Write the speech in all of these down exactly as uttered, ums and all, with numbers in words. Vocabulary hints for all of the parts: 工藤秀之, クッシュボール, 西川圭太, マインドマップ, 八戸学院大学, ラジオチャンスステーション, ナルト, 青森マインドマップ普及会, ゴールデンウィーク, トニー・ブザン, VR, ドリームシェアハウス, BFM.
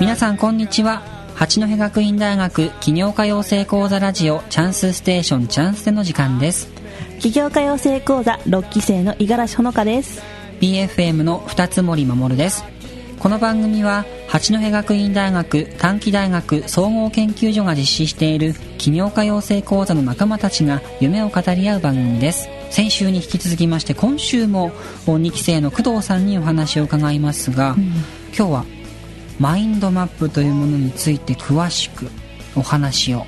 皆さんこんにちは。八戸学院大学起業家養成講座ラジオチャンスステーションチャンステの時間です。起業家養成講座ろっき生の五十嵐ほのかです。 ビーエフエム の二つ森守です。この番組は八戸学院大学短期大学総合研究所が実施している起業家養成講座の仲間たちが夢を語り合う番組です。先週に引き続きまして今週もにき生の工藤さんにお話を伺いますが、うん、今日はマインドマップというものについて詳しくお話を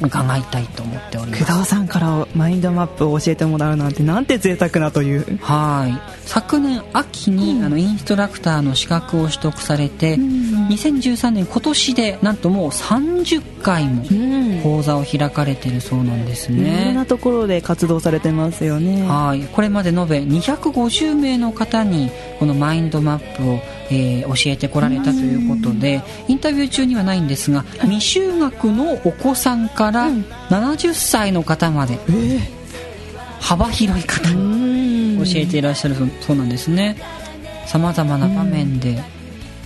伺いたいと思っております。うん、工藤さんからマインドマップを教えてもらうなんてなんて贅沢なという。はい、昨年秋に、うん、あのインストラクターの資格を取得されて、うん、にせんじゅうさんねん今年でなんともうさんじゅっかいも講座を開かれているそうなんですね。いろ、うん、んなところで活動されてますよね。はい、これまで延べにひゃくごじゅうめいの方にこのマインドマップをえー、教えてこられたということで、インタビュー中にはないんですが、未就学のお子さんからななじゅっさいの方まで、えー、幅広い方教えていらっしゃるそうなんですね。さまざまな場面で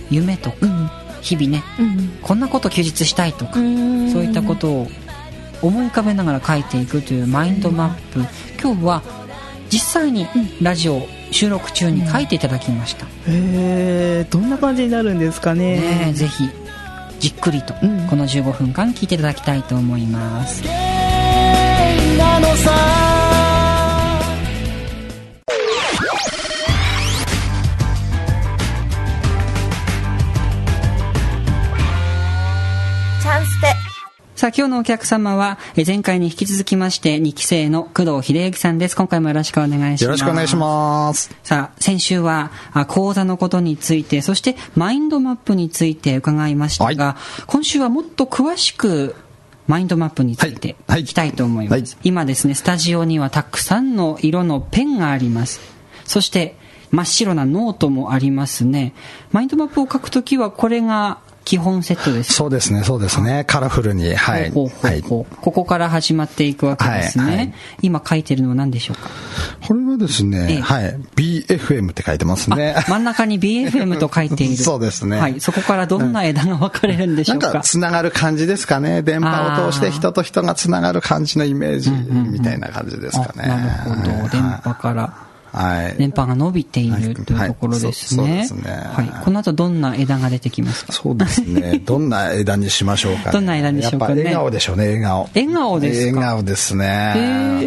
夢とか、うん、日々ね、うん、こんなこと休日したいとか、うん、そういったことを思い浮かべながら書いていくというマインドマップ、うん、今日は実際にラジオ収録中に書いていただきました。うん、へー、どんな感じになるんですか ね, ねぜひじっくりとこのじゅうごふんかん聞いていただきたいと思います。うん、チャンスでさあ今日のお客様は前回に引き続きましてにき生の工藤秀之さんです。今回もよろしくお願いします。よろしくお願いします。さあ先週は講座のことについてそしてマインドマップについて伺いましたが、はい、今週はもっと詳しくマインドマップについて聞きたいと思います。はいはい、今ですねスタジオにはたくさんの色のペンがあります。そして真っ白なノートもありますね。マインドマップを書くときはこれが基本セットです。そうですね、そうですね。カラフルに、はい、ほうほうほう、はい、ここから始まっていくわけですね。はいはい、今書いてるのは何でしょうか。これはですね、ええ、はい、ビーエフエム って書いてますね。真ん中に ビーエフエム と書いている。そうですね。はい、そこからどんな枝が分かれるんでしょうか。うん、なんかつながる感じですかね。電波を通して人と人がつながる感じのイメージみたいな感じですかね。うんうんうん、なるほど、はい、電波から。はい、電波が伸びているというところですね。この後どんな枝が出てきますか。そうですね、どんな枝にしましょうかね。どんな枝にしようかね。やっぱ笑顔でしょうね。笑顔笑顔ですか。笑顔ですね。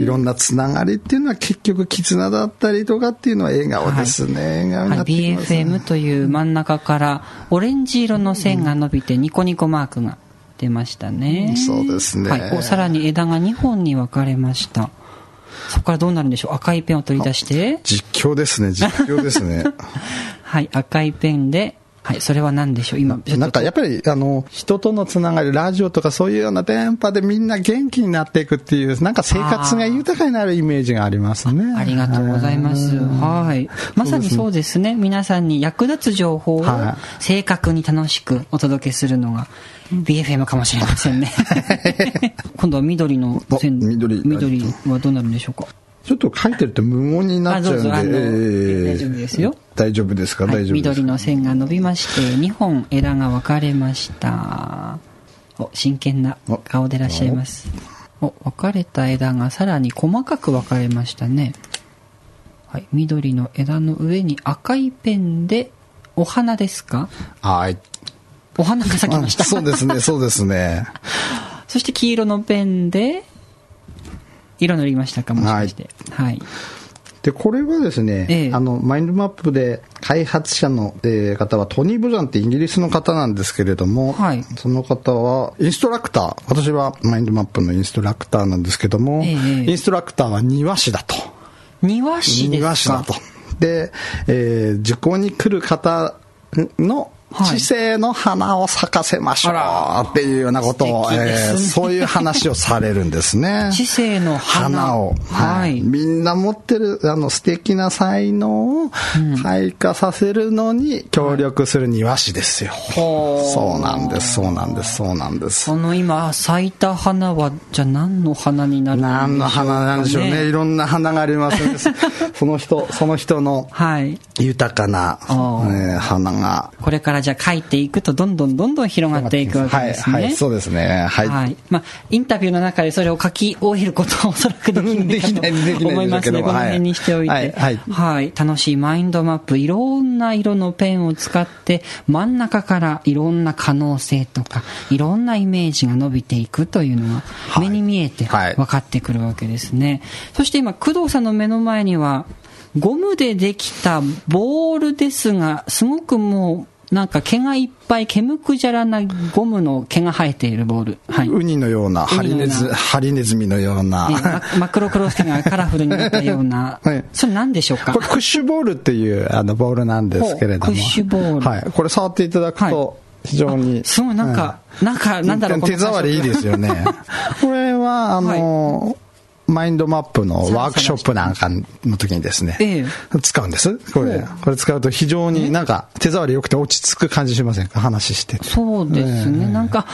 いろんなつながりっていうのは結局絆だったりとかっていうのは笑顔ですね。はい、笑顔になってきますね。はい、ビーエフエム という真ん中からオレンジ色の線が伸びてニコニコマークが出ましたね。そうですね。はい、さらに枝がにほんに分かれました。そこからどうなるんでしょう。赤いペンを取り出して実況ですね、実況ですね。はい、赤いペンで、はい、それは何でしょう。今なんかやっぱりあの人とのつながり、ラジオとかそういうような電波でみんな元気になっていくっていう、なんか生活が豊かになるイメージがありますね。 あ, ありがとうございます。はい、まさにそうですね。皆さんに役立つ情報を正確に楽しくお届けするのがビーエフエム かもしれませんね。今度は緑の線、緑、緑はどうなるんでしょうか。ちょっと書いてると無言になっちゃうんで、あ、どうぞ、あの、大丈夫ですよ。大丈夫ですか、はい、大丈夫ですか。緑の線が伸びましてにほん枝が分かれました。お、真剣な顔でいらっしゃいます。お、分かれた枝がさらに細かく分かれましたね。はい、緑の枝の上に赤いペンでお花ですか。はい、お花が咲きました。そうですね、そうですね。そして黄色のペンで色塗りましたか、もしかして。はい。はい、でこれはですね、ええ、あのマインドマップで開発者の、えー、方はトニー・ブザンってイギリスの方なんですけれども、はい、その方はインストラクター、私はマインドマップのインストラクターなんですけども、ええ、インストラクターは庭師だと。庭師ですか。庭師だと。で、えー、受講に来る方の知性の花を咲かせましょうっていうようなことを、ねえー、そういう話をされるんですね。知性の 花, 花を、はいはい、みんな持ってるあの素敵な才能を開花させるのに協力する庭師ですよ。うん、そうなんです、そうなんです、そうなんです。その今咲いた花はじゃあ何の花になるんでしょうかね。何の花なんでしょうね。いろんな花があります。その人その人の、はい、豊かな、えー、花がこれからじゃあ描いていくとどんどんどんどん広がっていくわけですね。はい、はい、そうですね。はい、はい、まあインタビューの中でそれを書き終えることはおそらくできないかと思いますね。この辺にしておいて、はいはいはいはい、楽しいマインドマップ、いろんな色のペンを使って真ん中からいろんな可能性とかいろんなイメージが伸びていくというのが目に見えて分かってくるわけですね。はいはい、そして今工藤さんの目の前にはゴムでできたボールですが、すごくもうなんか毛がいっぱい毛むくじゃらなゴムの毛が生えているボール、はい、ウニのようなハリネズミのような、ね、マクロクロスケがカラフルになったような、はい、それ何でしょうか。これクッシュボールっていうあのボールなんですけれども、クッシュボール、はい、これ触っていただくと、はい、非常にすごいなんか、うん、なんかなんだろう、手触りいいですよねこれはあの、はい、マインドマップのワークショップなんかの時にですね、ええ、使うんです。これ、これ使うと非常になんか手触り良くて落ち着く感じしませんか？話してて。そうですね。ええ、なんか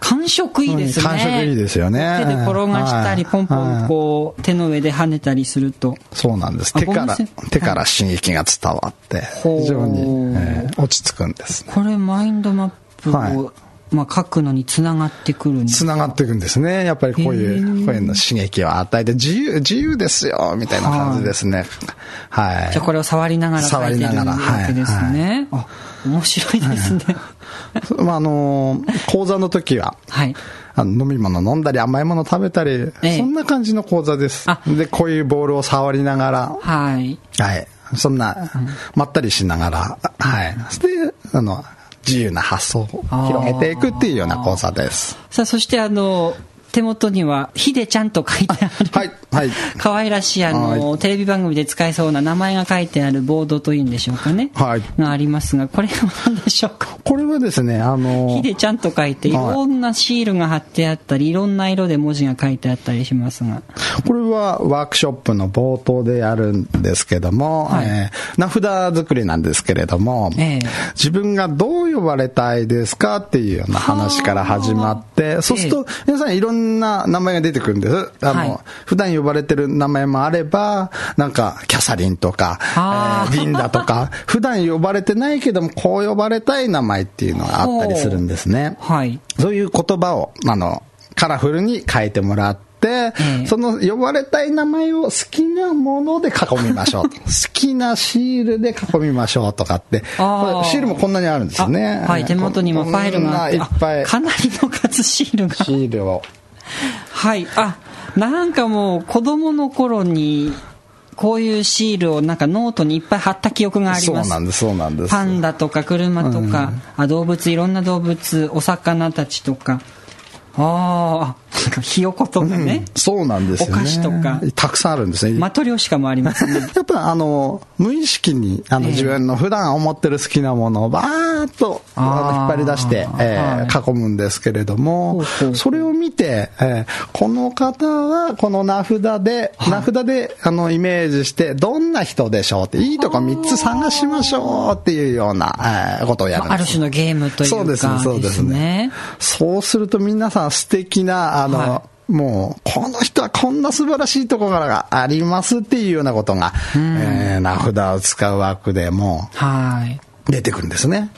感触いいですね。感触いいですよね。手で転がしたり、はい、ポンポンこう手の上で跳ねたりすると。そうなんです。手から手から刺激が伝わって非常に、ええ、落ち着くんです、ね。これマインドマップを、はい、まあ、書くのにつながってくるんですか。つながっていくんですね。やっぱりこういうこういうの刺激を与えて自由自由ですよみたいな感じですね。はい、はい、じゃあこれを触りながら書いてるわけですね。はいはい、あ、面白いですね。はい、まああの講座の時は、はい、あの飲み物飲んだり甘いもの食べたり、ええ、そんな感じの講座です。でこういうボールを触りながら、はいはい、そんなまったりしながら、はい、であの自由な発想を広げていくっていうような講座です。さあ、そしてあの手元にはヒデちゃんと書いてある、はいはい、可愛らしいあの、はい、テレビ番組で使えそうな名前が書いてあるボードというんでしょうかね、はい、がありますが、これは何でしょうか。これはですね、あのヒデちゃんと書いていろんなシールが貼ってあったり、はい、いろんな色で文字が書いてあったりしますが、これはワークショップの冒頭でやるんですけども、はい、えー、名札作りなんですけれども、えー、自分がどう呼ばれたいですかっていうような話から始まって、そうすると、えー、皆さんいろんなそんな名前が出てくるんです。あの、はい、普段呼ばれてる名前もあれば、なんかキャサリンとか、えー、リンダとか、普段呼ばれてないけどもこう呼ばれたい名前っていうのがあったりするんですね。はい、そういう言葉をあのカラフルに変えてもらって。で、うん、その呼ばれたい名前を好きなもので囲みましょうと好きなシールで囲みましょうとかって、あーシールもこんなにあるんですよね。はい、手元にもファイルがあって、いっぱいかなりの数シールがシールをはい、あ、なんかもう子供の頃にこういうシールをなんかノートにいっぱい貼った記憶があります。そうなんです、そうなんです。パンダとか車とか、うん、あ、動物、いろんな動物、お魚たちとか、ああ、ひよことかね、うん、そうなんですよね。お菓子とかたくさんあるんですね。マトリョーシカもありますねやっぱあの無意識にあの、えー、自分の普段思ってる好きなものをバーッと引っ張り出して、えーはい、囲むんですけれども、そうそうそう、それを見て、えー、この方はこの名札で、はい、名札であのイメージしてどんな人でしょうって、いいとこみっつ探しましょうっていうような、えー、ことをやるんです。ある種のゲームというか。そうですね、そうですね。そうすると皆さん素敵なあの、はい、もうこの人はこんな素晴らしいところがありますっていうようなことが、えー、名札を使う枠でも出てくるんですね。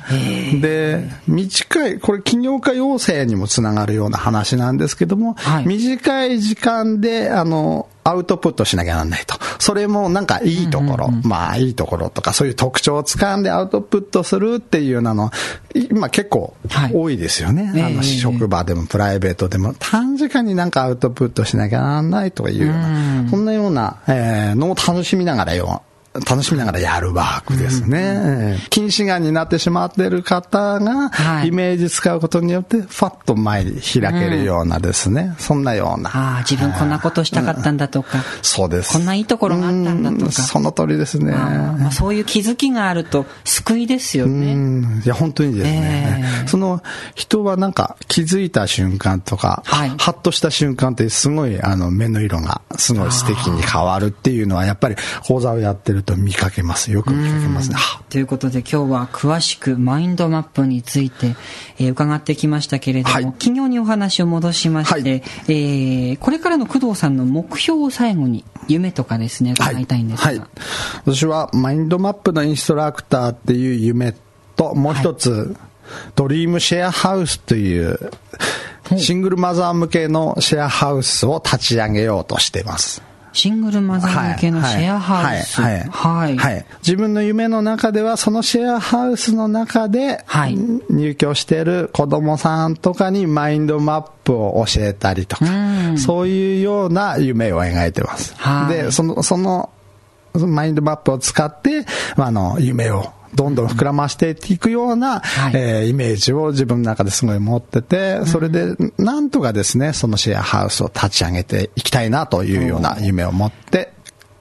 で、短い、これ起業家養成にもつながるような話なんですけども、はい、短い時間であのアウトプットしなきゃなんないと、それもなんかいいところ、うんうんうん、まあいいところとかそういう特徴を掴んでアウトプットするっていうようなの今結構多いですよね、はい、あの職場でもプライベートでも短時間になんかアウトプットしなきゃなんないというような、うん、そんなような、えー、のを楽しみながらよ楽しみながらやるワークですね、うんうん、近視眼になってしまっている方が、はい、イメージ使うことによってファッと前に開けるようなですね、うん、そんなような、あ、自分こんなことしたかったんだとか、うん、そうです、こんないいところがあったんだとか、うん、その通りですね、まあ、そういう気づきがあると救いですよね、うん、いや本当にですね、えー、その人はなんか気づいた瞬間とか、はい、ハッとした瞬間ってすごいあの目の色がすごい素敵に変わるっていうのはやっぱり講座をやってると見かけます。よく見かけますね。ということで今日は詳しくマインドマップについて、えー、伺ってきましたけれども、はい、企業にお話を戻しまして、はい、えー、これからの工藤さんの目標を最後に夢とかですね、伺いたいんですが、はいはい、私はマインドマップのインストラクターっていう夢と、もう一つ、はい、ドリームシェアハウスというシングルマザー向けのシェアハウスを立ち上げようとしています。シングルマザー向けのシェアハウス、はいはいはいはい、自分の夢の中ではそのシェアハウスの中で入居している子どもさんとかにマインドマップを教えたりとか、そういうような夢を描いてます、はい、でその、そのマインドマップを使って、あの、夢をどんどん膨らましていくような、うん、はい、えー、イメージを自分の中ですごい持ってて、それでなんとかですね、そのシェアハウスを立ち上げていきたいなというような夢を持って、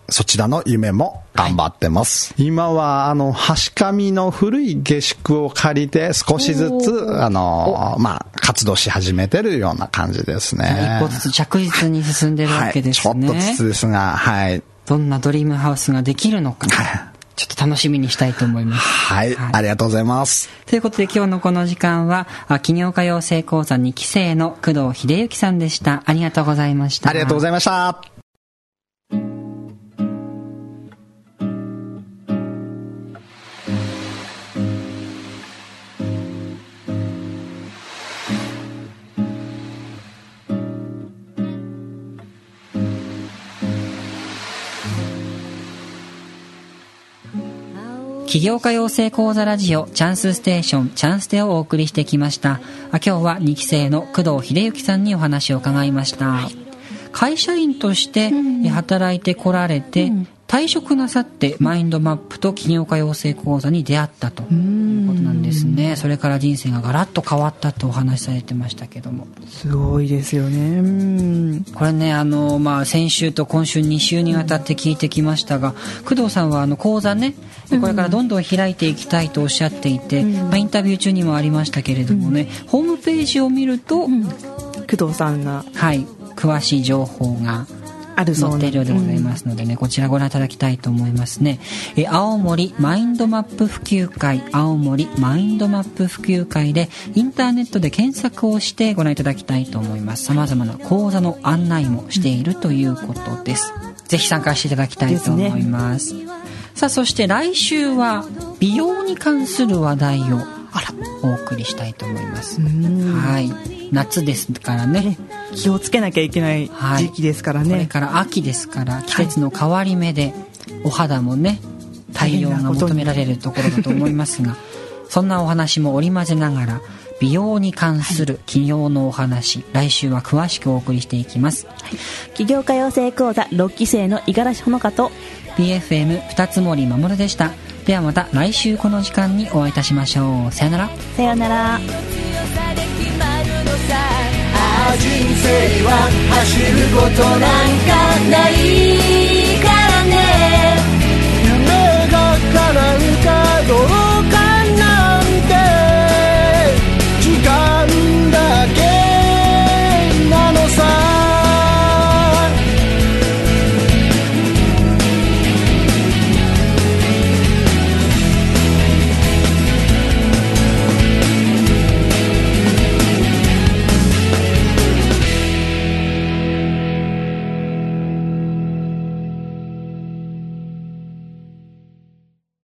そちらの夢も頑張ってます。はい、今は、あの、橋上の古い下宿を借りて、少しずつ、あの、まあ、活動し始めてるような感じですね。一歩ずつ着実に進んでるわけですね。はい、ちょっとずつですが、はい。どんなドリームハウスができるのか、ちょっと楽しみにしたいと思います。はい、はい、ありがとうございます。ということで今日のこの時間は、企業家養成講座にき生の工藤秀之さんでした。ありがとうございました。ありがとうございました。企業家養成講座ラジオチャンスステーションチャンステをお送りしてきました。今日はにき生の工藤秀之さんにお話を伺いました、はい、会社員として働いてこられて、うん、退職なさってマインドマップと企業家養成講座に出会ったということなんですね。それから人生がガラッと変わったとお話しされてましたけども、すごいですよね。うん、これね、あの、まあ、先週と今週に週にわたって聞いてきましたが、工藤さんはあの講座ね、これからどんどん開いていきたいとおっしゃっていて、うん、まあ、インタビュー中にもありましたけれどもね、うん、ホームページを見ると、うん、工藤さんが、はい、詳しい情報があるそうで載っているようでございますのでね、うん、こちらご覧いただきたいと思いますね。え青森マインドマップ普及会、青森マインドマップ普及会でインターネットで検索をしてご覧いただきたいと思います。様々な講座の案内もしているということです、うん、ぜひ参加していただきたいと思います、ですね。さあ、そして来週は美容に関する話題をお送りしたいと思います。はい、夏ですからね、気をつけなきゃいけない時期ですからね、はい、これから秋ですから季節の変わり目で、お肌もね、対応が求められるところだと思いますがそんなお話も織り交ぜながら美容に関する企業のお話、はい、来週は詳しくお送りしていきます、はい、企業家養成講座ろっき生の五十嵐ほのかと ビーエフエム 二つ森守でした。ではまた来週この時間にお会いいたしましょう。さよなら。さよなら。人生は走ることなんかないからね。夢が叶うか